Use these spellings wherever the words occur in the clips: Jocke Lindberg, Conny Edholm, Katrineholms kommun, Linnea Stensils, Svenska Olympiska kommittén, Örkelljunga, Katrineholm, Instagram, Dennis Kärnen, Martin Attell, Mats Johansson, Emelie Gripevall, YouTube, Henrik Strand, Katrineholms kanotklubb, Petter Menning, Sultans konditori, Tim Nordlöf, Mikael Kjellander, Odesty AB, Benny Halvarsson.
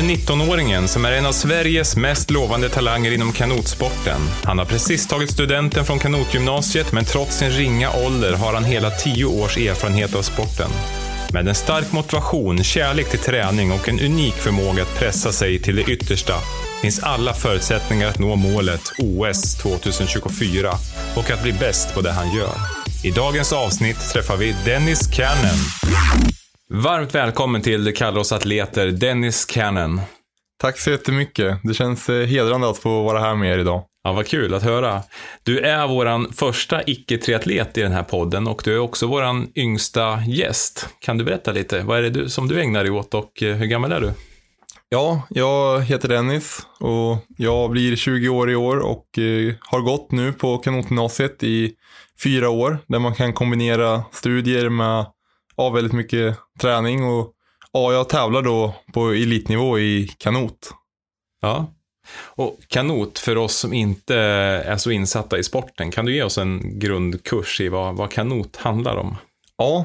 är 19-åringen som är en av Sveriges mest lovande talanger inom kanotsporten. Han har precis tagit studenten från kanotgymnasiet, men trots sin ringa ålder har han hela 10 års erfarenhet av sporten. Med en stark motivation, kärlek till träning och en unik förmåga att pressa sig till det yttersta finns alla förutsättningar att nå målet OS 2024 och att bli bäst på det han gör. I dagens avsnitt träffar vi Dennis Kärnen. Varmt välkommen till Det kallar oss atleter, Dennis Kärnen. Tack så jättemycket. Det känns hedrande att få vara här med er idag. Ja, vad kul att höra. Du är våran första icke-triatlet i den här podden och du är också våran yngsta gäst. Kan du berätta lite? Vad är det som du ägnar dig åt och hur gammal är du? Ja, jag heter Dennis och jag blir 20 år i år och har gått nu på kanotgymnasiet i 4 år där man kan kombinera studier med väldigt mycket träning och jag tävlar då på elitnivå i kanot. Ja. Och kanot, för oss som inte är så insatta i sporten, kan du ge oss en grundkurs i vad kanot handlar om? Ja,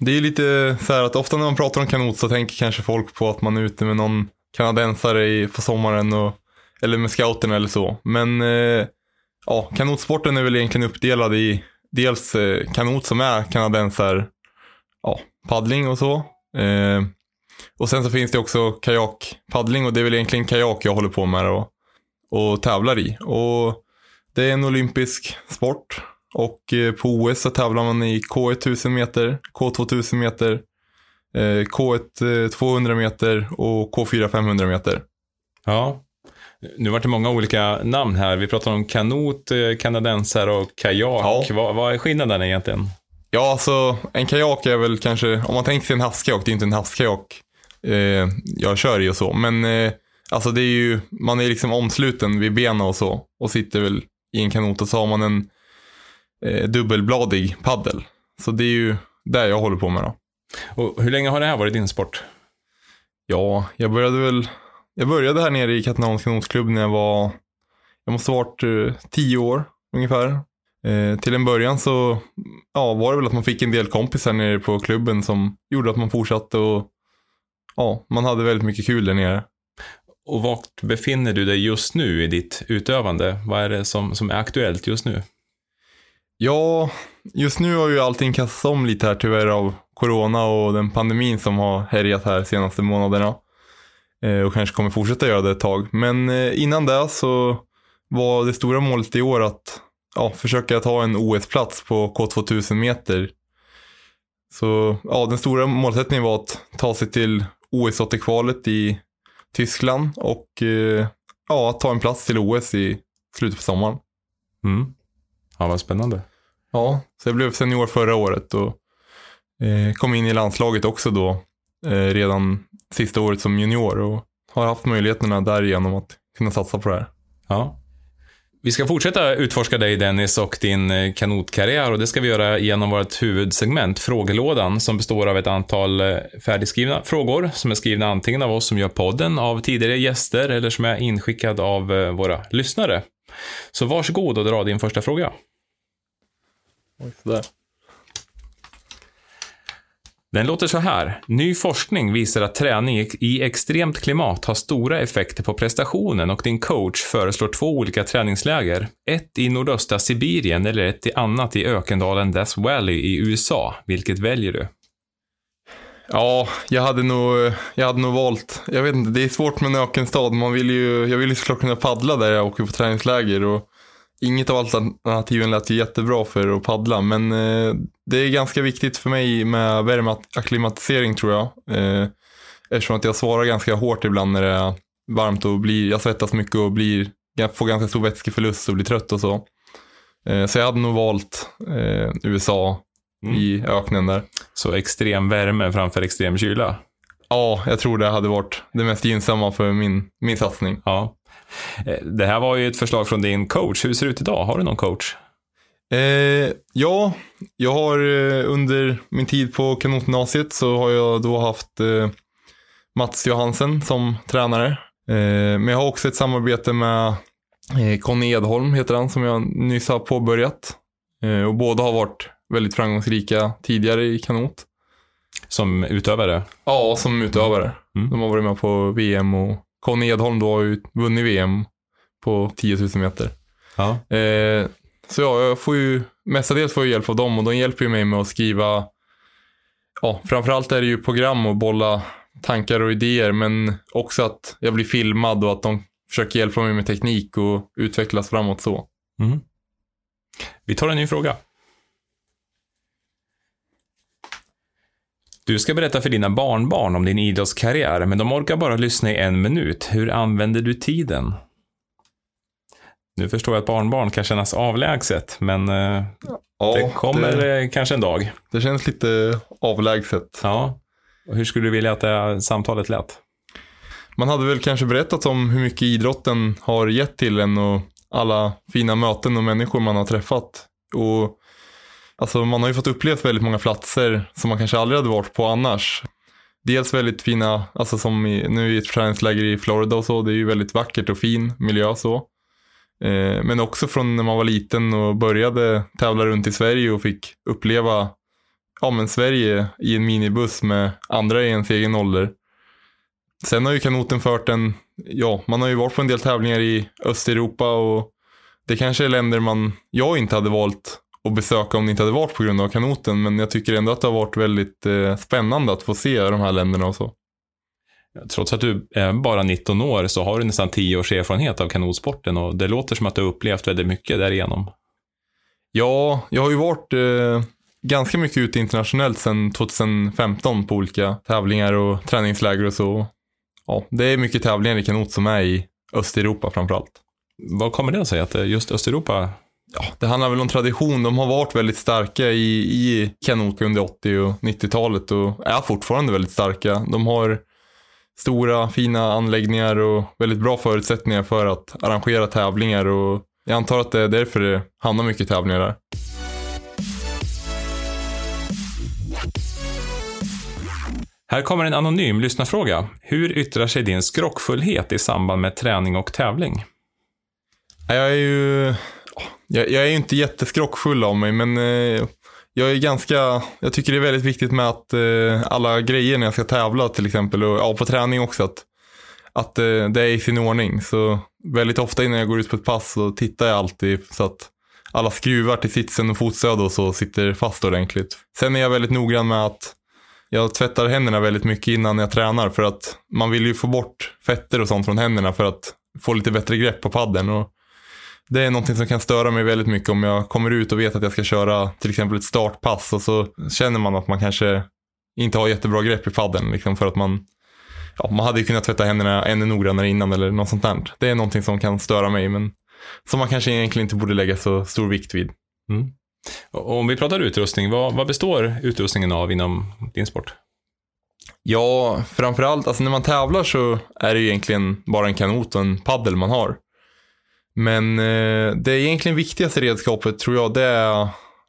det är lite så här att ofta när man pratar om kanot så tänker kanske folk på att man är ute med någon kanadensare på sommaren eller med scouten eller så. Men kanotsporten är väl egentligen uppdelad i dels kanot som är kanadensar, paddling och så. Och sen så finns det också kajakpaddling och det är väl egentligen kajak jag håller på med och tävlar i. Och det är en olympisk sport och på OS så tävlar man i K1 1000 meter, K2 1000 meter, K1 200 meter och K4 500 meter. Ja. Nu var det många olika namn här. Vi pratar om kanot, kanadensare och kajak. Ja. Vad är skillnaden egentligen? Ja, alltså en kajak är väl kanske, om man tänker sig en havskajak, det är inte en havskajak jag kör i och så. Men alltså det är ju, man är liksom omsluten vid benen och så. Och sitter väl i en kanot och så har man en dubbelbladig paddel. Så det är ju där jag håller på med då. Och hur länge har det här varit din sport? Ja, jag började här nere i Katrineholms kanotklubb när jag måste ha varit 10 år ungefär. Till en början så var det väl att man fick en del kompisar nere på klubben som gjorde att man fortsatte och man hade väldigt mycket kul där nere. Och vart befinner du dig just nu i ditt utövande? Vad är det som är aktuellt just nu? Ja, just nu har ju allting kastats om lite här tyvärr av corona och den pandemin som har härjat här de senaste månaderna. Och kanske kommer fortsätta göra det ett tag. Men innan det så var det stora målet i år att försöka ta en OS-plats på K2000 meter. Så den stora målsättningen var att ta sig till OS-kvalet i Tyskland. Och att ta en plats till OS i slutet på sommaren. Mm. Ja, vad spännande. Ja, så jag blev senior förra året och kom in i landslaget också då. Redan sista året som junior och har haft möjligheterna därigenom att kunna satsa på det här. Ja. Vi ska fortsätta utforska dig, Dennis, och din kanotkarriär, och det ska vi göra genom vårt huvudsegment, frågelådan, som består av ett antal färdigskrivna frågor som är skrivna antingen av oss som gör podden, av tidigare gäster eller som är inskickad av våra lyssnare. Så varsågod och dra din första fråga. Oj, sådär. Den låter så här. Ny forskning visar att träning i extremt klimat har stora effekter på prestationen, och din coach föreslår 2 olika träningsläger. Ett i nordöstra Sibirien eller ett annat i ökendalen Death Valley i USA. Vilket väljer du? Ja, jag hade nog valt. Jag vet inte, det är svårt med en ökenstad. Jag vill ju såklart kunna paddla där jag åker på träningsläger, och inget av alternativen lät ju jättebra för att paddla, men det är ganska viktigt för mig med värmeacklimatisering tror jag. Eftersom att jag svarar ganska hårt ibland när det är varmt och jag svettas mycket och får ganska stor vätskeförlust och blir trött och så. Så jag hade nog valt USA i öknen där. Så extrem värme framför extrem kyla? Ja, jag tror det hade varit det mest gynnsamma för min satsning. Ja. Det här var ju ett förslag från din coach. Hur ser det ut idag? Har du någon coach? Jag har under min tid på kanotgymnasiet så har jag då haft Mats Johansson som tränare. Men jag har också ett samarbete med Conny Edholm heter han, som jag nyss har påbörjat. Och båda har varit väldigt framgångsrika tidigare i kanot. Som utövare? Ja, som utövare. Mm. De har varit med på VM och Conny Edholm då har ju vunnit VM på 10 000 meter. Ja. Så ja, jag får ju mestadels får jag hjälp av dem och de hjälper ju mig med att skriva, ja, framförallt är det ju program och bolla tankar och idéer, men också att jag blir filmad och att de försöker hjälpa mig med teknik och utvecklas framåt så. Mm. Vi tar en ny fråga. Du ska berätta för dina barnbarn om din idrottskarriär, men de orkar bara lyssna i 1 minut. Hur använder du tiden? Nu förstår jag att barnbarn kan kännas avlägset, men det kommer kanske en dag. Det känns lite avlägset. Ja. Och hur skulle du vilja att det här samtalet lät? Man hade väl kanske berättat om hur mycket idrotten har gett till en och alla fina möten och människor man har träffat. Och alltså man har ju fått uppleva väldigt många platser som man kanske aldrig hade varit på annars. Dels väldigt fina, alltså som nu i ett träningsläger i Florida och så, det är ju väldigt vackert och fin miljö så. Men också från när man var liten och började tävla runt i Sverige och fick uppleva, ja, men Sverige i en minibuss med andra i ens egen ålder. Sen har ju kanoten fört en, ja, man har ju varit på en del tävlingar i Östeuropa och det kanske är länder jag inte hade valt att besöka om det inte hade varit på grund av kanoten, men jag tycker ändå att det har varit väldigt spännande att få se de här länderna och så. Trots att du är bara 19 år så har du nästan 10 års erfarenhet av kanotsporten och det låter som att du har upplevt väldigt mycket därigenom. Ja, jag har ju varit ganska mycket ute internationellt sedan 2015 på olika tävlingar och träningsläger och så. Ja, det är mycket tävlingar i kanot som är i Östeuropa framförallt. Vad kommer det att säga att just Östeuropa? Ja, det handlar väl om tradition. De har varit väldigt starka i kanot under 80- och 90-talet och är fortfarande väldigt starka. De har stora, fina anläggningar och väldigt bra förutsättningar för att arrangera tävlingar och jag antar att det är därför det handlar mycket tävlingar där. Här kommer en anonym lyssnarfråga. Hur yttrar sig din skrockfullhet i samband med träning och tävling? Jag är ju inte jätteskrockfull av mig, men jag tycker det är väldigt viktigt med att alla grejer när jag ska tävla till exempel och på träning också att det är i sin ordning. Så väldigt ofta innan jag går ut på ett pass så tittar jag alltid så att alla skruvar till sitsen och fotstöd och så sitter fast ordentligt. Sen är jag väldigt noggrann med att jag tvättar händerna väldigt mycket innan jag tränar för att man vill ju få bort fetter och sånt från händerna för att få lite bättre grepp på paddeln. Och det är någonting som kan störa mig väldigt mycket om jag kommer ut och vet att jag ska köra till exempel ett startpass och så känner man att man kanske inte har jättebra grepp i paddeln liksom för att man hade ju kunnat tvätta händerna ännu noggrannare innan eller något sånt där. Det är någonting som kan störa mig men som man kanske egentligen inte borde lägga så stor vikt vid. Mm. Om vi pratar utrustning, vad består utrustningen av inom din sport? Ja, framförallt alltså när man tävlar så är det ju egentligen bara en kanot och en paddel man har. Men det egentligen viktigaste redskapet tror jag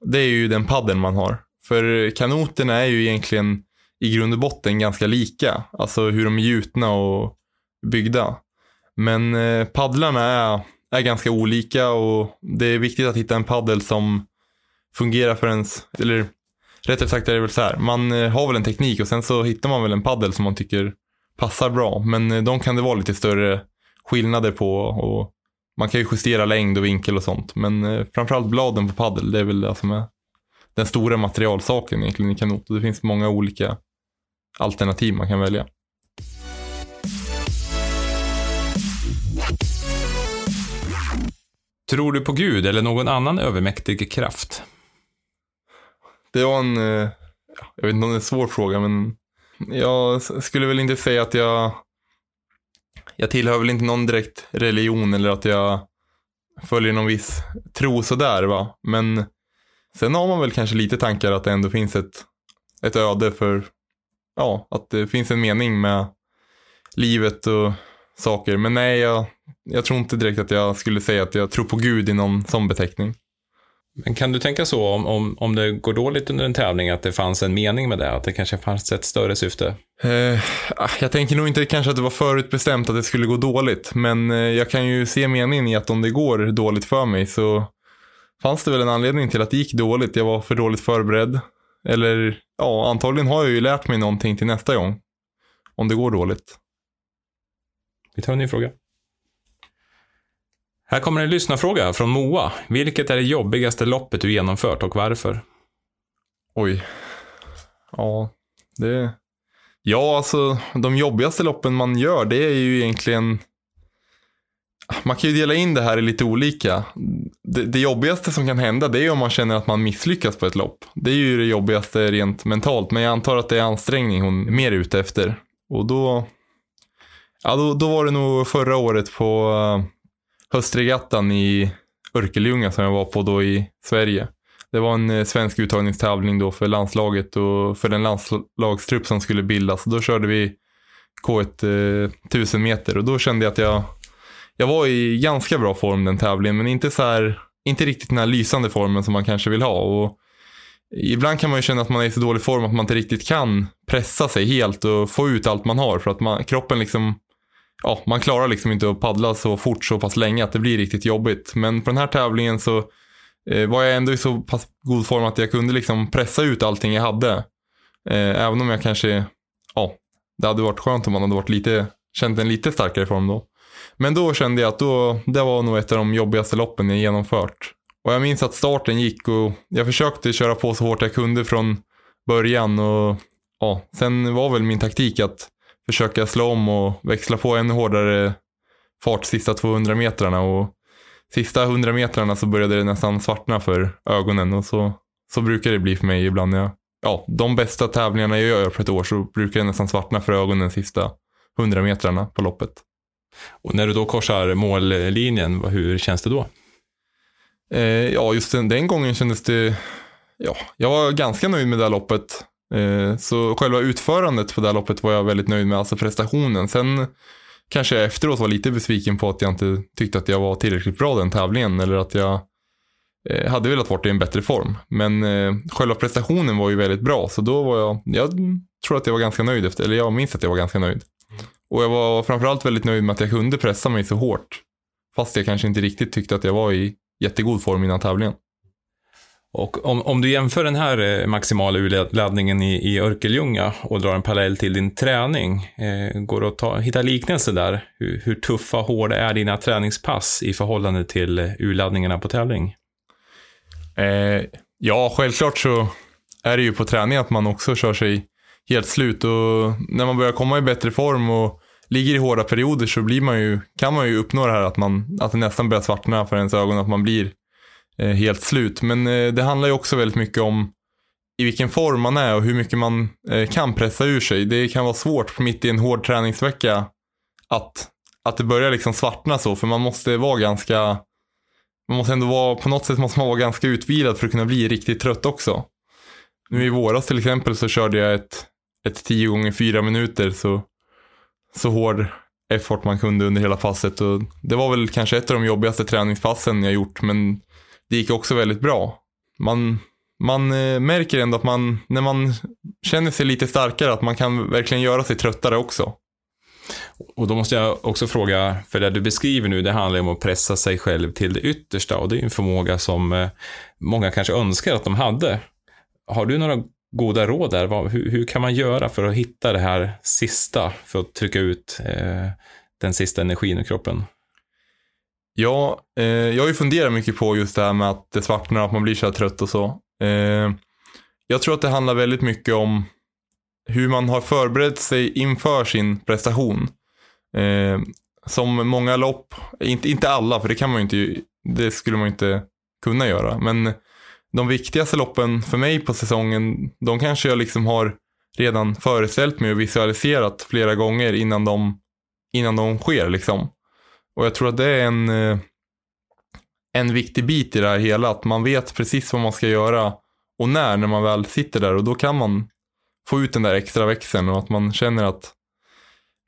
det är ju den paddeln man har. För kanoterna är ju egentligen i grund och botten ganska lika. Alltså hur de är gjutna och byggda. Men paddlarna är ganska olika och det är viktigt att hitta en paddel som fungerar för ens, eller rättare sagt är det väl så här. Man har väl en teknik och sen så hittar man väl en paddel som man tycker passar bra. Men de kan det vara lite större skillnader på och man kan ju justera längd och vinkel och sånt. Men framförallt bladen på paddel, det är väl det som är den stora materialsaken egentligen i kanot. Det finns många olika alternativ man kan välja. Tror du på Gud eller någon annan övermäktig kraft? Det var jag vet inte om det är en svår fråga, men jag skulle väl inte säga att jag tillhör väl inte någon direkt religion eller att jag följer någon viss tro sådär va. Men sen har man väl kanske lite tankar att det ändå finns ett öde för, ja, att det finns en mening med livet och saker. Men nej, jag tror inte direkt att jag skulle säga att jag tror på Gud i någon sån beteckning. Men kan du tänka så om det går dåligt under en tävling att det fanns en mening med det? Att det kanske fanns ett större syfte? Jag tänker nog inte kanske att det var förutbestämt att det skulle gå dåligt. Men jag kan ju se meningen i att om det går dåligt för mig så fanns det väl en anledning till att det gick dåligt. Jag var för dåligt förberedd. Eller ja, antagligen har jag ju lärt mig någonting till nästa gång. Om det går dåligt. Vi tar en ny fråga. Här kommer en lyssnarfråga från Moa. Vilket är det jobbigaste loppet du genomfört och varför? Oj. Ja, det... Ja, alltså de jobbigaste loppen man gör, det är ju egentligen... Man kan ju dela in det här i lite olika. Det jobbigaste som kan hända, det är om man känner att man misslyckas på ett lopp. Det är ju det jobbigaste rent mentalt. Men jag antar att det är ansträngning hon är mer ute efter. Och då... Ja, då var det nog förra året på höstregattan i Örkelljunga som jag var på då i Sverige. Det var en svensk uttagningstävling då för landslaget och för den landslagstrupp som skulle bildas. Då körde vi K1 1000 meter och då kände jag att jag var i ganska bra form den tävlingen, men inte så här, inte riktigt den här lysande formen som man kanske vill ha. Och ibland kan man ju känna att man är i så dålig form att man inte riktigt kan pressa sig helt och få ut allt man har, för att kroppen liksom, ja, man klarar liksom inte att paddla så fort så pass länge att det blir riktigt jobbigt. Men på den här tävlingen så var jag ändå i så pass god form att jag kunde liksom pressa ut allting jag hade. Även om jag kanske, ja, det hade varit skönt om man hade varit lite, känt en lite starkare form då. Men då kände jag att det var nog ett av de jobbigaste loppen jag genomfört. Och jag minns att starten gick och jag försökte köra på så hårt jag kunde från början. Och ja, sen var väl min taktik att försöka slå om och växla på ännu hårdare fart sista 200 metrarna. Och sista 100 metrarna så började det nästan svartna för ögonen. Och så brukar det bli för mig ibland. Ja, de bästa tävlingarna jag gör på ett år så brukar det nästan svartna för ögonen sista 100 metrarna på loppet. Och när du då korsar mållinjen, hur känns det då? Ja, just den gången kändes det... Ja, jag var ganska nöjd med det här loppet. Så själva utförandet på det här loppet var jag väldigt nöjd med, alltså prestationen. Sen kanske jag efteråt var lite besviken på att jag inte tyckte att jag var tillräckligt bra den tävlingen. Eller att jag hade velat varit i en bättre form. Men själva prestationen var ju väldigt bra. Så då var jag tror att jag var ganska nöjd efter. Eller jag minns att jag var ganska nöjd. Och jag var framförallt väldigt nöjd med att jag kunde pressa mig så hårt. Fast jag kanske inte riktigt tyckte att jag var i jättegod form innan tävlingen. Och om du jämför den här maximala urladdningen i Örkelljunga och drar en parallell till din träning, går det att hitta liknelse där? Hur tuffa, hårda är dina träningspass i förhållande till urladdningarna på tävling? Ja, självklart så är det ju på träning att man också kör sig helt slut, och när man börjar komma i bättre form och ligger i hårda perioder så blir man ju, kan man ju uppnå det här att det nästan börjar svartna för ens ögon, att man blir helt slut. Men det handlar ju också väldigt mycket om i vilken form man är och hur mycket man kan pressa ur sig. Det kan vara svårt mitt i en hård träningsvecka att det börjar liksom svartna så, för man måste vara ganska utvilad för att kunna bli riktigt trött också. Nu i våras till exempel så körde jag ett 10x4 minuter så hård effort man kunde under hela passet, och det var väl kanske ett av de jobbigaste träningspassen jag gjort, men det gick också väldigt bra. Man märker ändå att man, när man känner sig lite starkare, att man kan verkligen göra sig tröttare också. Och då måste jag också fråga, för det du beskriver nu, det handlar om att pressa sig själv till det yttersta, och det är en förmåga som många kanske önskar att de hade. Har du några goda råd där? Hur kan man göra för att hitta det här sista, för att trycka ut den sista energin i kroppen? Ja, jag har ju funderat mycket på just det här med att det svartnar, att man blir så här trött och så. Jag tror att det handlar väldigt mycket om hur man har förberett sig inför sin prestation. Som många lopp, inte alla, för det kan man inte, det skulle man inte kunna göra, men de viktigaste loppen för mig på säsongen, de kanske jag liksom har redan föreställt mig och visualiserat flera gånger innan de sker liksom. Och jag tror att det är en viktig bit i det här hela, att man vet precis vad man ska göra och när man väl sitter där, och då kan man få ut den där extra växeln, och att man känner att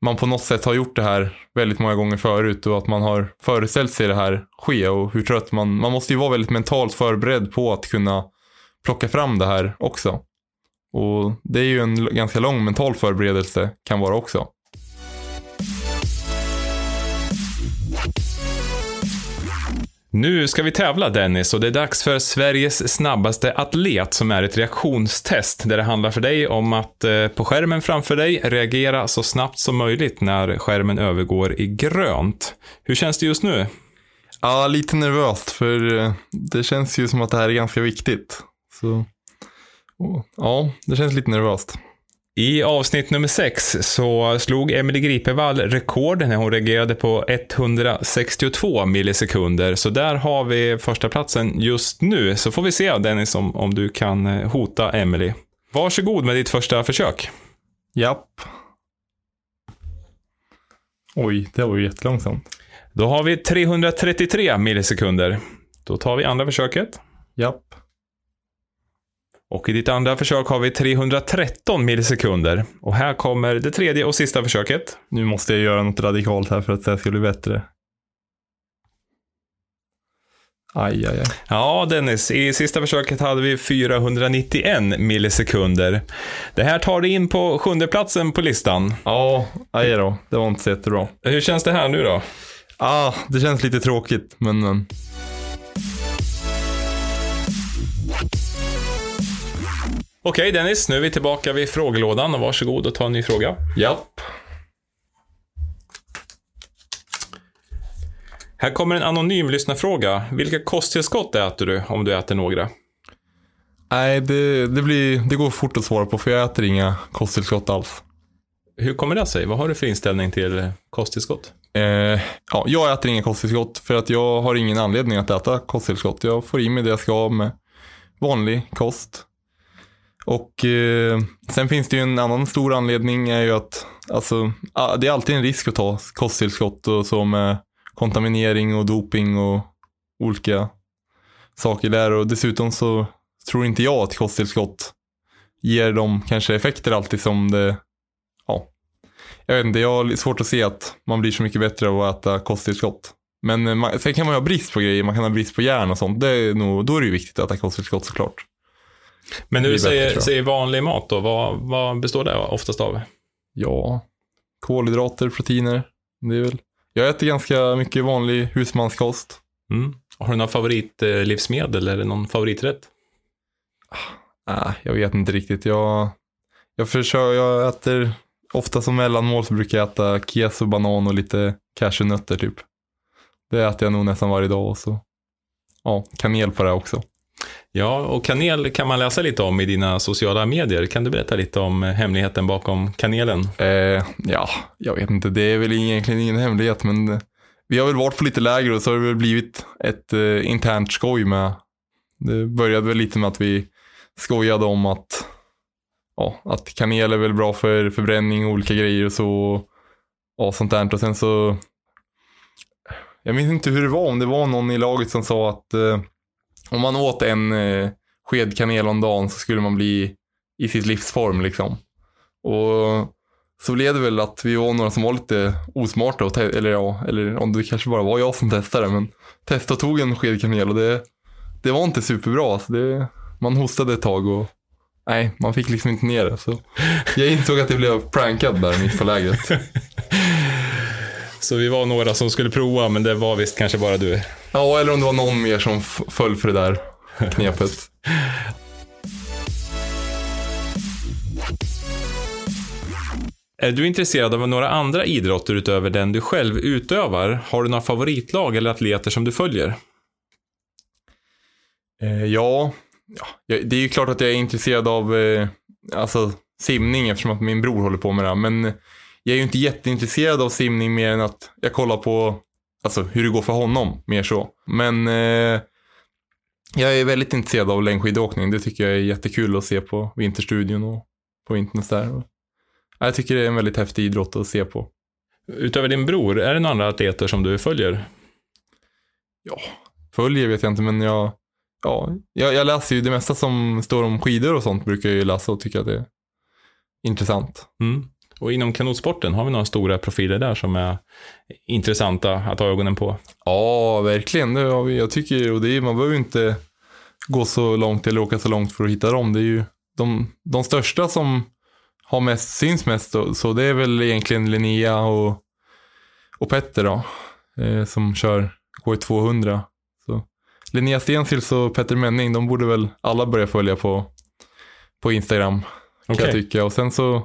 man på något sätt har gjort det här väldigt många gånger förut, och att man har föreställt sig det här ske, och hur trött man måste ju vara väldigt mentalt förberedd på att kunna plocka fram det här också. Och det är ju en ganska lång mental förberedelse kan vara också. Nu ska vi tävla, Dennis, och det är dags för Sveriges snabbaste atlet, som är ett reaktionstest där det handlar för dig om att på skärmen framför dig reagera så snabbt som möjligt när skärmen övergår i grönt. Hur känns det just nu? Ja, lite nervöst, för det känns ju som att det här är ganska viktigt. Så ja, det känns lite nervöst. I avsnitt nummer 6 så slog Emelie Gripevall rekorden när hon reagerade på 162 millisekunder. Så där har vi första platsen just nu. Så får vi se, Dennis, om du kan hota Emelie. Varsågod med ditt första försök. Japp. Oj, det var ju jättelångsamt. Då har vi 333 millisekunder. Då tar vi andra försöket. Japp. Och i ditt andra försök har vi 313 millisekunder. Och här kommer det tredje och sista försöket. Nu måste jag göra något radikalt här för att det ska bli bättre. Aj, aj, aj. Ja, Dennis, i sista försöket hade vi 491 millisekunder. Det här tar dig in på sjunde platsen på listan. Ja, aj då. Det var inte så jättebra. Hur känns det här nu då? Ja, det känns lite tråkigt, men... Okej, Dennis, nu är vi tillbaka vid frågelådan och varsågod och ta en ny fråga. Japp. Här kommer en anonym lyssnarfråga. Vilka kosttillskott äter du, om du äter några? Nej, det går fort att svara på, för jag äter inga kosttillskott alls. Hur kommer det sig? Vad har du för inställning till kosttillskott? Ja, jag äter inga kosttillskott för att jag har ingen anledning att äta kosttillskott. Jag får i mig det jag ska ha med vanlig kost. Och sen finns det ju en annan stor anledning, är ju att alltså, det är alltid en risk att ta kosttillskott och så, med kontaminering och doping och olika saker där. Och dessutom så tror inte jag att kosttillskott ger dem kanske effekter alltid som det... Ja, jag vet inte, jag har svårt att se att man blir så mycket bättre av att äta kosttillskott. Men sen kan man ha brist på grejer, man kan ha brist på järn och sånt. Det är nog, då är det ju viktigt att äta kosttillskott såklart. Men nu säger vanlig mat då, vad består det oftast av? Ja, kolhydrater, proteiner, det är väl... Jag äter ganska mycket vanlig husmanskost. Mm. Har du några favoritlivsmedel eller någon favoriträtt? Jag vet inte riktigt. Jag äter ofta som mellanmål, så brukar jag äta keso, banan och lite cashewnötter typ. Det äter jag nog nästan varje dag, och så kanel på det också. Ja, och kanel kan man läsa lite om i dina sociala medier. Kan du berätta lite om hemligheten bakom kanelen? Jag vet inte, det är väl egentligen ingen hemlighet, men vi har väl varit på lite läger och så har det väl blivit ett internt skoj med. Det började väl lite med att vi skojade om att kanel är väl bra för förbränning och olika grejer och så, och sånt där. Och sen så, jag minns inte hur det var, om det var någon i laget som sa att om man åt en sked kanel om dagen så skulle man bli i sitt livsform liksom. Och så blev det väl att vi var några som var lite osmarta och eller om det kanske bara var jag som testade, men testade och tog en sked kanel, och det var inte superbra. Alltså man hostade ett tag och nej, man fick liksom inte ner det. Så jag insåg att jag blev prankad där mitt på lägret. Så vi var några som skulle prova, men det var visst kanske bara du. Ja, eller om det var någon mer som föll för det där knepet. Är du intresserad av några andra idrotter utöver den du själv utövar? Har du några favoritlag eller atleter som du följer? Det är ju klart att jag är intresserad av simning, eftersom att min bror håller på med det här, men... Jag är ju inte jätteintresserad av simning, mer än att jag kollar på hur det går för honom, mer så. Men jag är väldigt intresserad av längdskidåkning. Det tycker jag är jättekul att se på Vinterstudion och på vintern där. Jag tycker det är en väldigt häftig idrott att se på. Utöver din bror, är det några andra atleter som du följer? Ja, följer vet jag inte, men jag läser ju det mesta som står om skidor och sånt, brukar jag ju läsa och tycker att det är intressant. Mm. Och inom kanotsporten har vi några stora profiler där som är intressanta att ha ögonen på. Ja, verkligen. Det har vi. Jag tycker, och man behöver ju inte gå så långt eller åka så långt för att hitta dem. Det är ju de största som har mest, syns mest. Så det är väl egentligen Linnea och Petter då, som kör K200. Så Linnea Stensils och Petter Menning, de borde väl alla börja följa på Instagram, kan jag tycka. Och sen så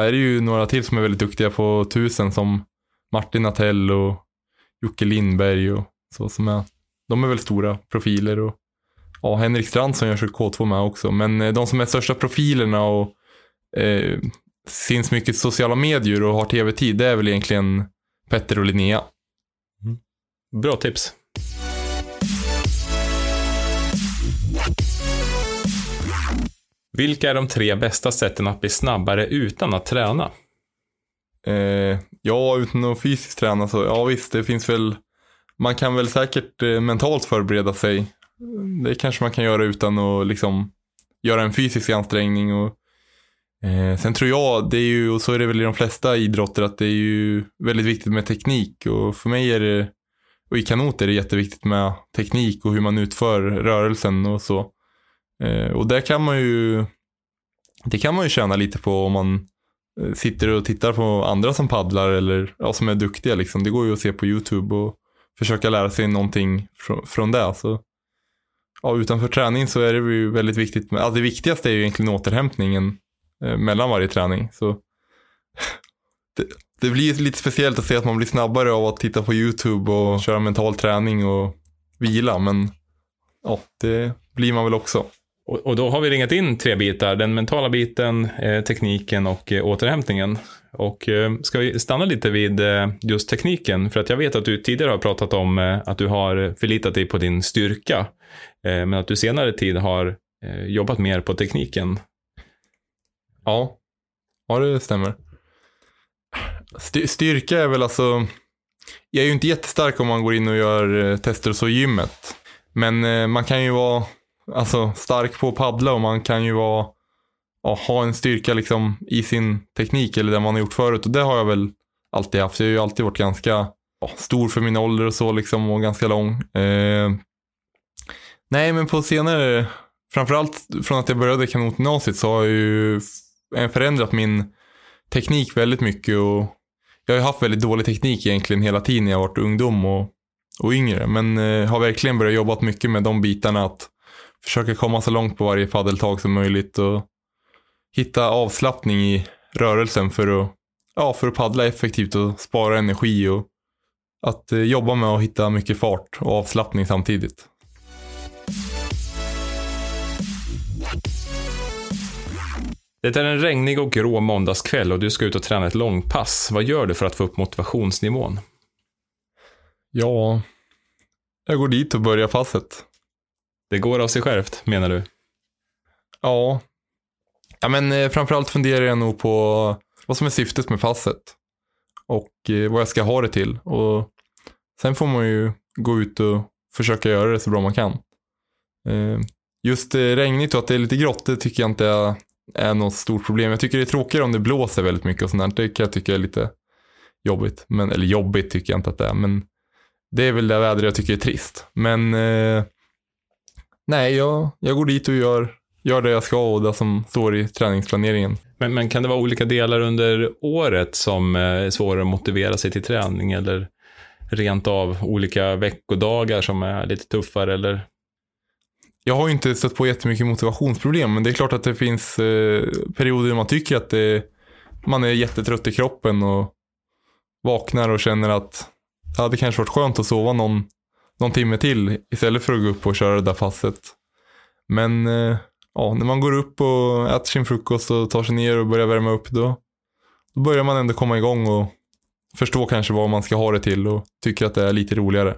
är det ju några till som är väldigt duktiga på 1000, som Martin Attell och Jocke Lindberg och så, som är, de är väl stora profiler, och Henrik Strand som gör sig K2 med också. Men de som är största profilerna och syns mycket i sociala medier och har tv-tid, det är väl egentligen Petter och Linnea. Bra tips. Vilka är de 3 bästa sätten att bli snabbare utan att träna? Utan att fysiskt träna, så visst, det finns väl, man kan väl säkert mentalt förbereda sig. Det kanske man kan göra utan att liksom göra en fysisk ansträngning, och sen tror jag, det är ju, och så är det väl i de flesta idrotter, att det är ju väldigt viktigt med teknik, och för mig är det, och i kanot är det jätteviktigt med teknik och hur man utför rörelsen och så. Och det kan man ju tjäna lite på om man sitter och tittar på andra som paddlar eller som är duktiga liksom. Det går ju att se på YouTube och försöka lära sig någonting från det. Så utanför träning så är det ju väldigt viktigt. Alltså det viktigaste är ju egentligen återhämtningen mellan varje träning. Så det blir lite speciellt att se att man blir snabbare av att titta på YouTube och köra mental träning och vila, men det blir man väl också. Och då har vi ringat in 3 bitar. Den mentala biten, tekniken och återhämtningen. Och ska vi stanna lite vid just tekniken? För att jag vet att du tidigare har pratat om att du har förlitat dig på din styrka. Men att du senare tid har jobbat mer på tekniken. Ja, det stämmer. Styrka är väl alltså... Jag är ju inte jättestark om man går in och gör tester och så i gymmet. Men man kan ju vara... Alltså stark på att paddla, och man kan ju vara, ha en styrka liksom i sin teknik eller det man har gjort förut, och det har jag väl alltid haft. Jag har ju alltid varit ganska stor för min ålder och så liksom, och ganska lång. Nej, men på senare, framförallt från att jag började kanotgymnasiet, så har jag ju förändrat min teknik väldigt mycket, och jag har ju haft väldigt dålig teknik egentligen hela tiden när jag har varit ungdom och yngre, men har verkligen börjat jobba mycket med de bitarna, att försöka komma så långt på varje paddeltag som möjligt och hitta avslappning i rörelsen för att paddla effektivt och spara energi, och att jobba med att hitta mycket fart och avslappning samtidigt. Det är en regnig och grå måndagskväll och du ska ut och träna ett långpass. Vad gör du för att få upp motivationsnivån? Jag går dit och börjar passet. Det går av sig självt, menar du? Ja, men framförallt funderar jag nog på vad som är syftet med passet. Och vad jag ska ha det till. Och sen får man ju gå ut och försöka göra det så bra man kan. Just regnigt och att det är lite grått, det tycker jag inte är något stort problem. Jag tycker det är tråkigare om det blåser väldigt mycket och sånt där. Det kan jag tycka är lite jobbigt. Eller jobbigt tycker jag inte att det är. Men det är väl det vädret jag tycker är trist. Men... Nej, jag går dit och gör det jag ska och det som står i träningsplaneringen. Men kan det vara olika delar under året som är svårare att motivera sig till träning, eller rent av olika veckodagar som är lite tuffare, eller? Jag har ju inte stött på jättemycket motivationsproblem, men det är klart att det finns perioder där man tycker att man är jättetrött i kroppen och vaknar och känner att det hade kanske varit skönt att sova någon timme till istället för att gå upp och köra det där passet. Men när man går upp och äter sin frukost och tar sig ner och börjar värma upp, då börjar man ändå komma igång och förstå kanske vad man ska ha det till och tycker att det är lite roligare.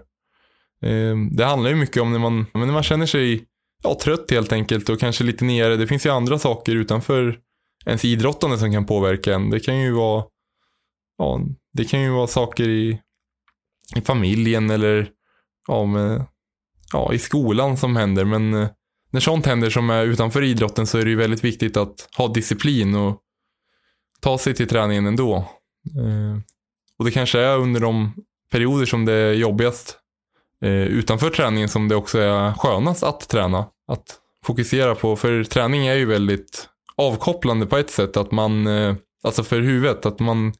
Det handlar ju mycket om när man känner sig trött helt enkelt och kanske lite nere. Det finns ju andra saker utanför ens idrottande som kan påverka en. Det kan ju vara saker i familjen eller i skolan som händer, men när sånt händer som är utanför idrotten, så är det ju väldigt viktigt att ha disciplin och ta sig till träningen ändå. Och det kanske är under de perioder som det är jobbigast utanför träningen som det också är skönast att träna, att fokusera på, för träning är ju väldigt avkopplande på ett sätt, att man alltså för huvudet, att man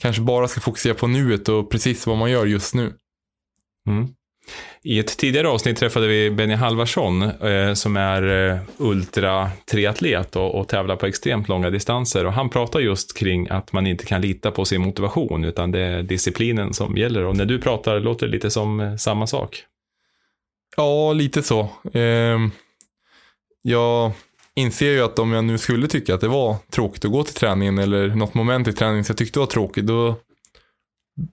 kanske bara ska fokusera på nuet och precis vad man gör just nu. I ett tidigare avsnitt träffade vi Benny Halvarsson som är ultratriatlet och tävlar på extremt långa distanser. Och han pratar just kring att man inte kan lita på sin motivation, utan det är disciplinen som gäller. Och när du pratar låter det lite som samma sak. Ja, lite så. Jag inser ju att om jag nu skulle tycka att det var tråkigt att gå till träningen eller något moment i träningen som jag tyckte var tråkigt,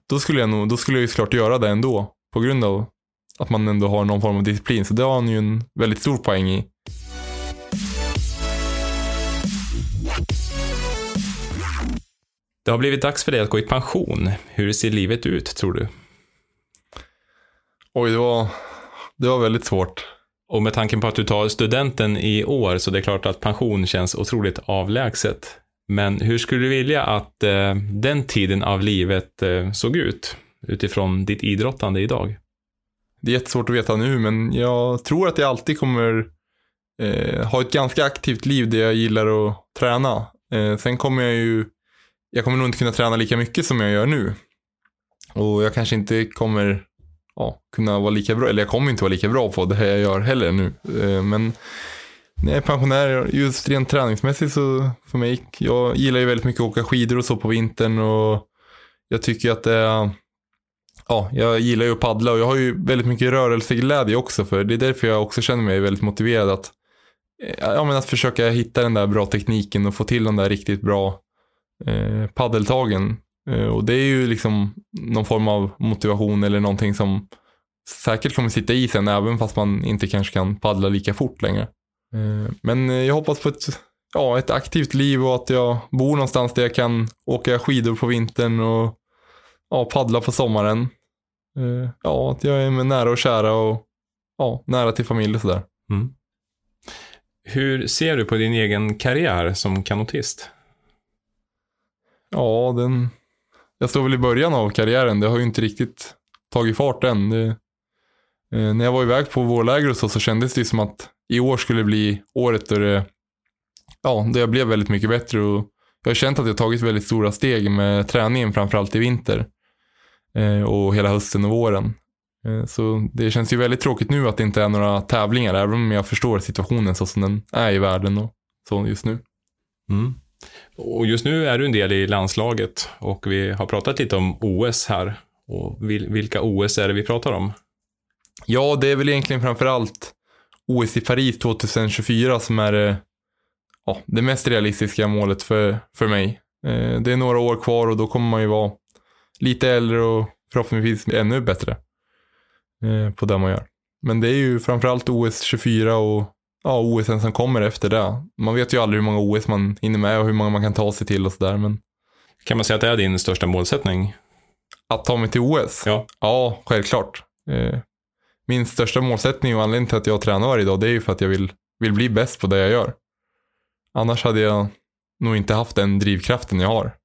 då skulle jag ju såklart göra det ändå på grund av att man ändå har någon form av disciplin. Så det har han ju en väldigt stor poäng i. Det har blivit dags för dig att gå i pension. Hur ser livet ut, tror du? Oj, det var väldigt svårt. Och med tanken på att du tar studenten i år, så det är klart att pension känns otroligt avlägset. Men hur skulle du vilja att den tiden av livet såg ut utifrån ditt idrottande idag? Det är jättesvårt att veta nu, men jag tror att jag alltid kommer ha ett ganska aktivt liv där jag gillar att träna. Sen kommer jag kommer nog inte kunna träna lika mycket som jag gör nu. Och jag kanske inte kommer kunna vara lika bra, eller jag kommer inte vara lika bra på det här jag gör heller nu. Men när jag är pensionär, just rent träningsmässigt, så för mig, jag gillar ju väldigt mycket att åka skidor och så på vintern, och jag tycker att det är... Ja, jag gillar ju att paddla, och jag har ju väldigt mycket rörelseglädje också, för det är därför jag också känner mig väldigt motiverad att försöka hitta den där bra tekniken och få till de där riktigt bra paddeltagen. Och det är ju liksom någon form av motivation eller någonting som säkert kommer sitta i sen, även fast man inte kanske kan paddla lika fort längre. Men jag hoppas på ett aktivt liv, och att jag bor någonstans där jag kan åka skidor på vintern och paddla på sommaren. Att jag är med nära och kära och nära till familj och sådär. Mm. Hur ser du på din egen karriär som kanotist? Ja, jag står väl i början av karriären. Det har ju inte riktigt tagit fart än. När jag var iväg på vårläger och så kändes det som att i år skulle bli året där jag blev väldigt mycket bättre, och jag har känt att jag tagit väldigt stora steg med träningen, framförallt i vinter och hela hösten och våren. Så det känns ju väldigt tråkigt nu att det inte är några tävlingar, även om jag förstår situationen så som den är i världen och så just nu. Mm. Och just nu är du en del i landslaget, och vi har pratat lite om OS här. Och vilka OS är det vi pratar om? Ja, det är väl egentligen framförallt OS i Paris 2024 som är... det mest realistiska målet för mig. Det är några år kvar, och då kommer man ju vara lite äldre och förhoppningsvis ännu bättre på det man gör. Men det är ju framförallt OS 24 och OS som kommer efter det. Man vet ju aldrig hur många OS man hinner med och hur många man kan ta sig till och sådär. Men... Kan man säga att det är din största målsättning? Att ta mig till OS? Ja, självklart. Min största målsättning och anledning till att jag tränar idag, det är ju för att jag vill bli bäst på det jag gör. Annars hade jag nog inte haft den drivkraften jag har.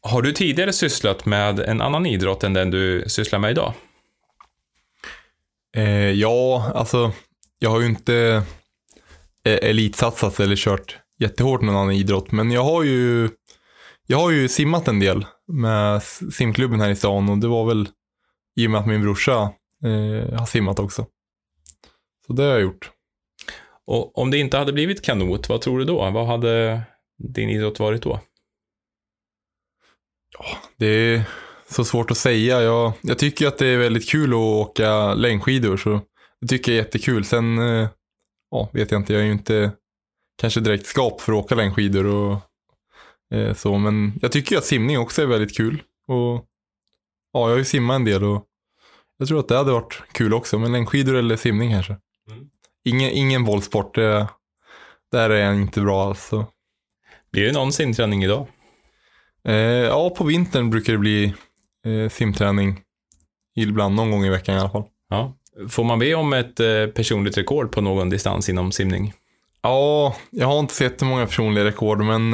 Har du tidigare sysslat med en annan idrott än den du sysslar med idag? Jag har ju inte elitsatsat eller kört jättehårt med en annan idrott. Men jag har ju simmat en del med simklubben här i stan. Och det var väl i och med att min brorsa... har simmat också. Så det har jag gjort. Och om det inte hade blivit kanot, vad tror du då? Vad hade din idrott varit då? Det är så svårt att säga. Jag tycker att det är väldigt kul att åka längdskidor, så det tycker jag är jättekul. Sen vet jag inte, jag är ju inte kanske direkt skap för att åka längdskidor och så, men jag tycker att simning också är väldigt kul, och jag har ju simmat en del, och jag tror att det hade varit kul också, men längdskidor eller simning kanske. Mm. Ingen bollsport, där är jag inte bra alls. Blir det någon simträning idag? På vintern brukar det bli simträning. Ibland, någon gång i veckan i alla fall. Ja. Får man be om ett personligt rekord på någon distans inom simning? Ja, jag har inte sett så många personliga rekord, men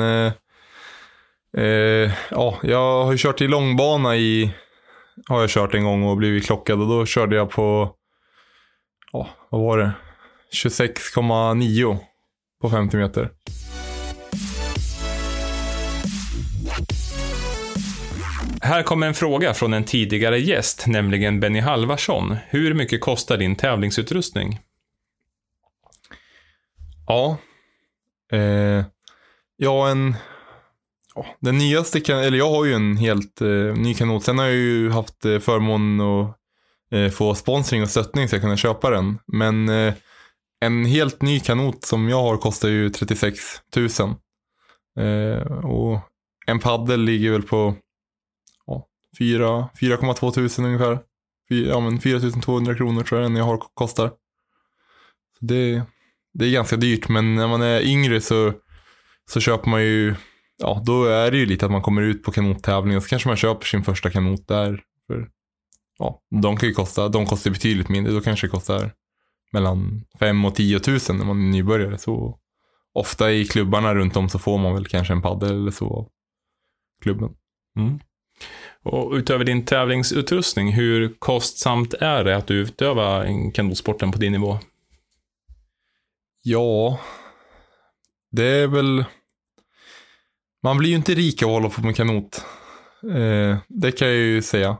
jag har ju kört i långbana har jag kört en gång och blivit klockad, och då körde jag på 26,9 på 50 meter. Här kommer en fråga från en tidigare gäst, nämligen Benny Halvarsson. Hur mycket kostar din tävlingsutrustning? Ja, den nyaste jag har ju en helt ny kanot. Sen har jag ju haft förmån att få sponsring och stöttning så jag kunde köpa den. Men en helt ny kanot som jag har kostar ju 36 000. Och en paddel ligger väl på 4,2 tusen ungefär. 4 200 kronor tror jag den jag har kostar. Så det är ganska dyrt, men när man är yngre så köper man ju, då är det ju lite att man kommer ut på kanottävlingen så kanske man köper sin första kanot där. För, de kostar betydligt mindre. Då kanske det kostar mellan 5 och 10 tusen när man är nybörjare. Så ofta i klubbarna runt om så får man väl kanske en paddel eller så av klubben. Mm. Och utöver din tävlingsutrustning, hur kostsamt är det att du utövar kanotsporten på din nivå? Ja, det är väl... Man blir ju inte rik av att hålla på med kanot. Det kan jag ju säga.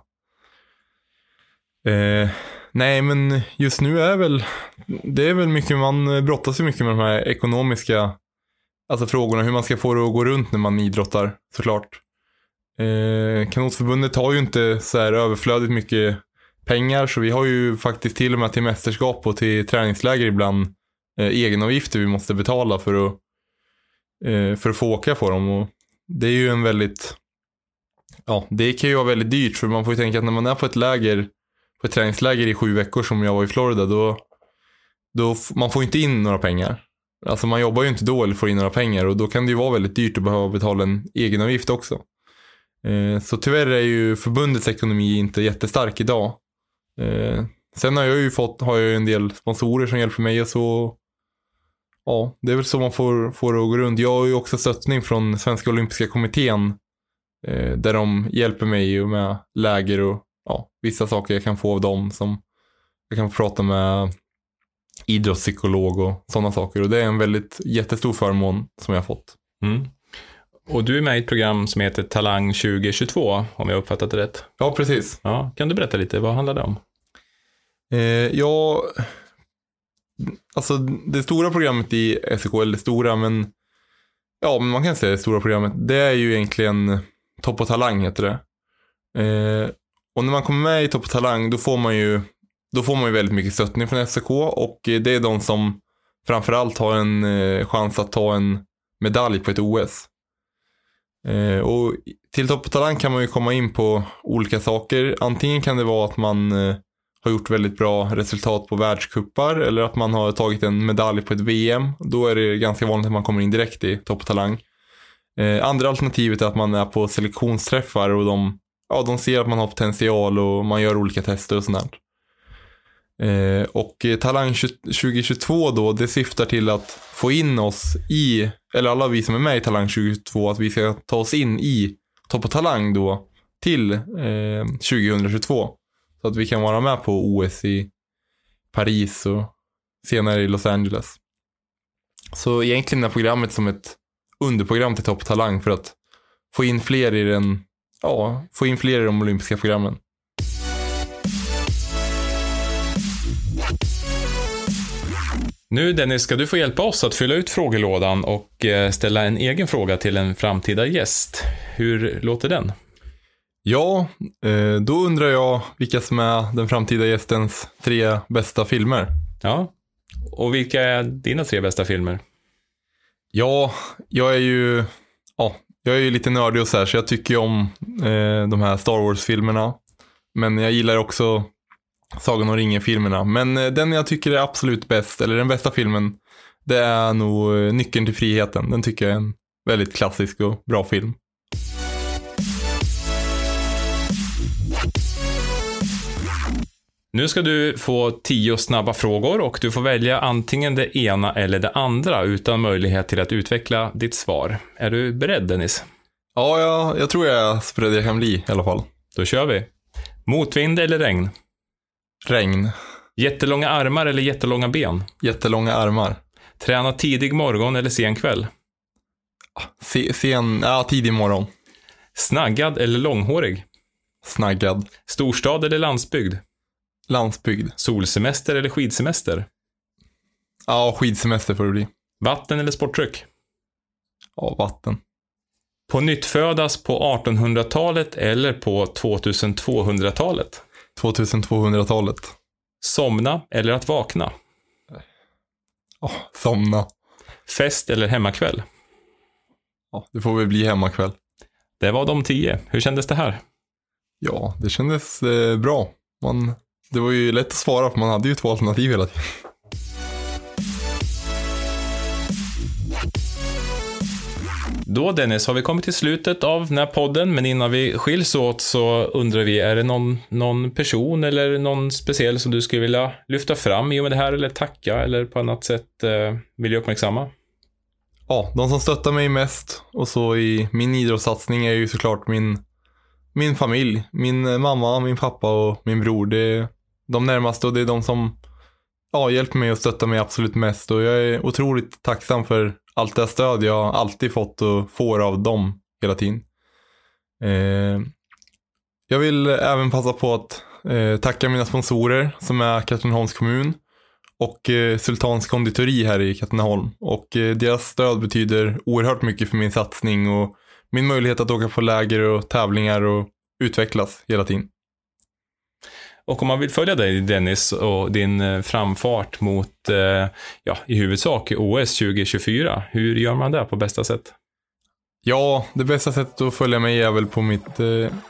Nej, men just nu är väl... Det är väl mycket, man brottas ju mycket med de här ekonomiska frågorna. Hur man ska få det att gå runt när man idrottar, såklart. Kanotförbundet har ju inte så här överflödigt mycket pengar, så vi har ju faktiskt till och med till mästerskap och till träningsläger ibland egenavgifter vi måste betala för att få åka på dem, och det är ju en väldigt det kan ju vara väldigt dyrt, för man får ju tänka att när man är på ett träningsläger i 7 veckor som jag var i Florida, då man får inte in några pengar. Alltså man jobbar ju inte då eller får in några pengar, och då kan det ju vara väldigt dyrt att behöva betala en egenavgift också. Så tyvärr är ju förbundets ekonomi inte jättestark idag. Sen har jag ju en del sponsorer som hjälper mig, och så det är väl så man får det att gå runt. Jag har ju också stöttning från Svenska Olympiska kommittén, där de hjälper mig med läger och vissa saker jag kan få av dem, som jag kan prata med idrottspsykolog och sådana saker, och det är en väldigt jättestor förmån som jag har fått. Mm. Och du är med i ett program som heter Talang 2022, om jag uppfattat det rätt. Ja, precis. Ja, kan du berätta lite, vad handlar det om? Det stora programmet i SKL, men man kan säga det stora programmet, det är ju egentligen Topp och Talang heter det. Och när man kommer med i Topp och Talang, då får man ju väldigt mycket stöttning från SK, och det är de som framförallt har en chans att ta en medalj på ett OS. Och till Topp och Talang kan man ju komma in på olika saker. Antingen kan det vara att man har gjort väldigt bra resultat på världskuppar, eller att man har tagit en medalj på ett VM. Då är det ganska vanligt att man kommer in direkt i Topp och Talang. Andra alternativet är att man är på selektionsträffar, och de ser att man har potential, och man gör olika tester och sådant. Och Talang 2022 då, det syftar till att få in oss i, eller alla vi som är med i Talang 2022, att vi ska ta oss in i Topp och Talang då till 2022, så att vi kan vara med på OS i Paris och senare i Los Angeles. Så egentligen är programmet som ett underprogram till Topp och Talang, för att få in fler i de olympiska programmen. Nu Dennis, ska du få hjälpa oss att fylla ut frågelådan och ställa en egen fråga till en framtida gäst. Hur låter den? Ja, då undrar jag vilka som är den framtida gästens 3 bästa filmer. Ja, och vilka är dina 3 bästa filmer? Ja, jag är ju lite nördig och så jag tycker om de här Star Wars-filmerna. Men jag gillar också Sagan om ringen-filmerna. Men den jag tycker är absolut bäst, eller den bästa filmen, det är nog Nyckeln till friheten. Den tycker jag är en väldigt klassisk och bra film. Nu ska du få 10 snabba frågor, och du får välja antingen det ena eller det andra utan möjlighet till att utveckla ditt svar. Är du beredd, Dennis? Ja, jag tror jag är så beredd jag kan bli i alla fall. Då kör vi. Motvind eller regn? Regn. Jättelånga armar eller jättelånga ben? Jättelånga armar. Träna tidig morgon eller sen kväll? Tidig morgon. Snaggad eller långhårig? Snaggad. Storstad eller landsbygd? Landsbygd. Solsemester eller skidsemester? Ja, skidsemester får det bli. Vatten eller sporttryck? Ja, vatten. På nytt födas på 1800-talet eller på 2200-talet? 2200-talet. Somna eller att vakna? Ja, somna. Fest eller hemmakväll? Ja, det får väl bli hemmakväll. Det var de 10. Hur kändes det här? Ja, det kändes bra. Det var ju lätt att svara för man hade ju 2 alternativ hela tiden. Då Dennis, har vi kommit till slutet av den här podden, men innan vi skiljs åt så undrar vi, är det någon person eller någon speciell som du skulle vilja lyfta fram i och med det här eller tacka eller på annat sätt vill jag uppmärksamma? Ja, de som stöttar mig mest och så i min idrottssatsning är ju såklart min familj, min mamma, min pappa och min bror. Det är de närmaste och det är de som hjälper mig och stöttar mig absolut mest och jag är otroligt tacksam för allt det stöd jag alltid fått och får av dem hela tiden. Jag vill även passa på att tacka mina sponsorer som är Katrineholms kommun och Sultans konditori här i Katrineholm. Och deras stöd betyder oerhört mycket för min satsning och min möjlighet att åka på läger och tävlingar och utvecklas hela tiden. Och om man vill följa dig Dennis och din framfart mot i huvudsak OS 2024, hur gör man det på bästa sätt? Ja, det bästa sättet att följa mig är väl på mitt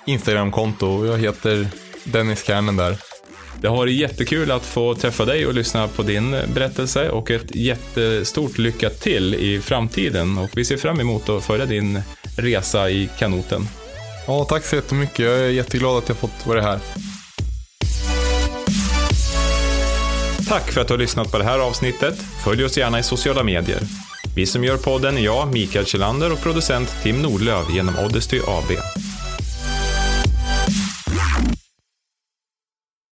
Instagramkonto. Jag heter Dennis Kärnen där. Det har varit jättekul att få träffa dig och lyssna på din berättelse och ett jättestort lycka till i framtiden. Och vi ser fram emot att följa din resa i kanoten. Ja, tack så jättemycket. Jag är jätteglad att jag fått vara här. Tack för att du har lyssnat på det här avsnittet. Följ oss gärna i sociala medier. Vi som gör podden är jag, Mikael Kjellander och producent Tim Nordlöf genom Odesty AB.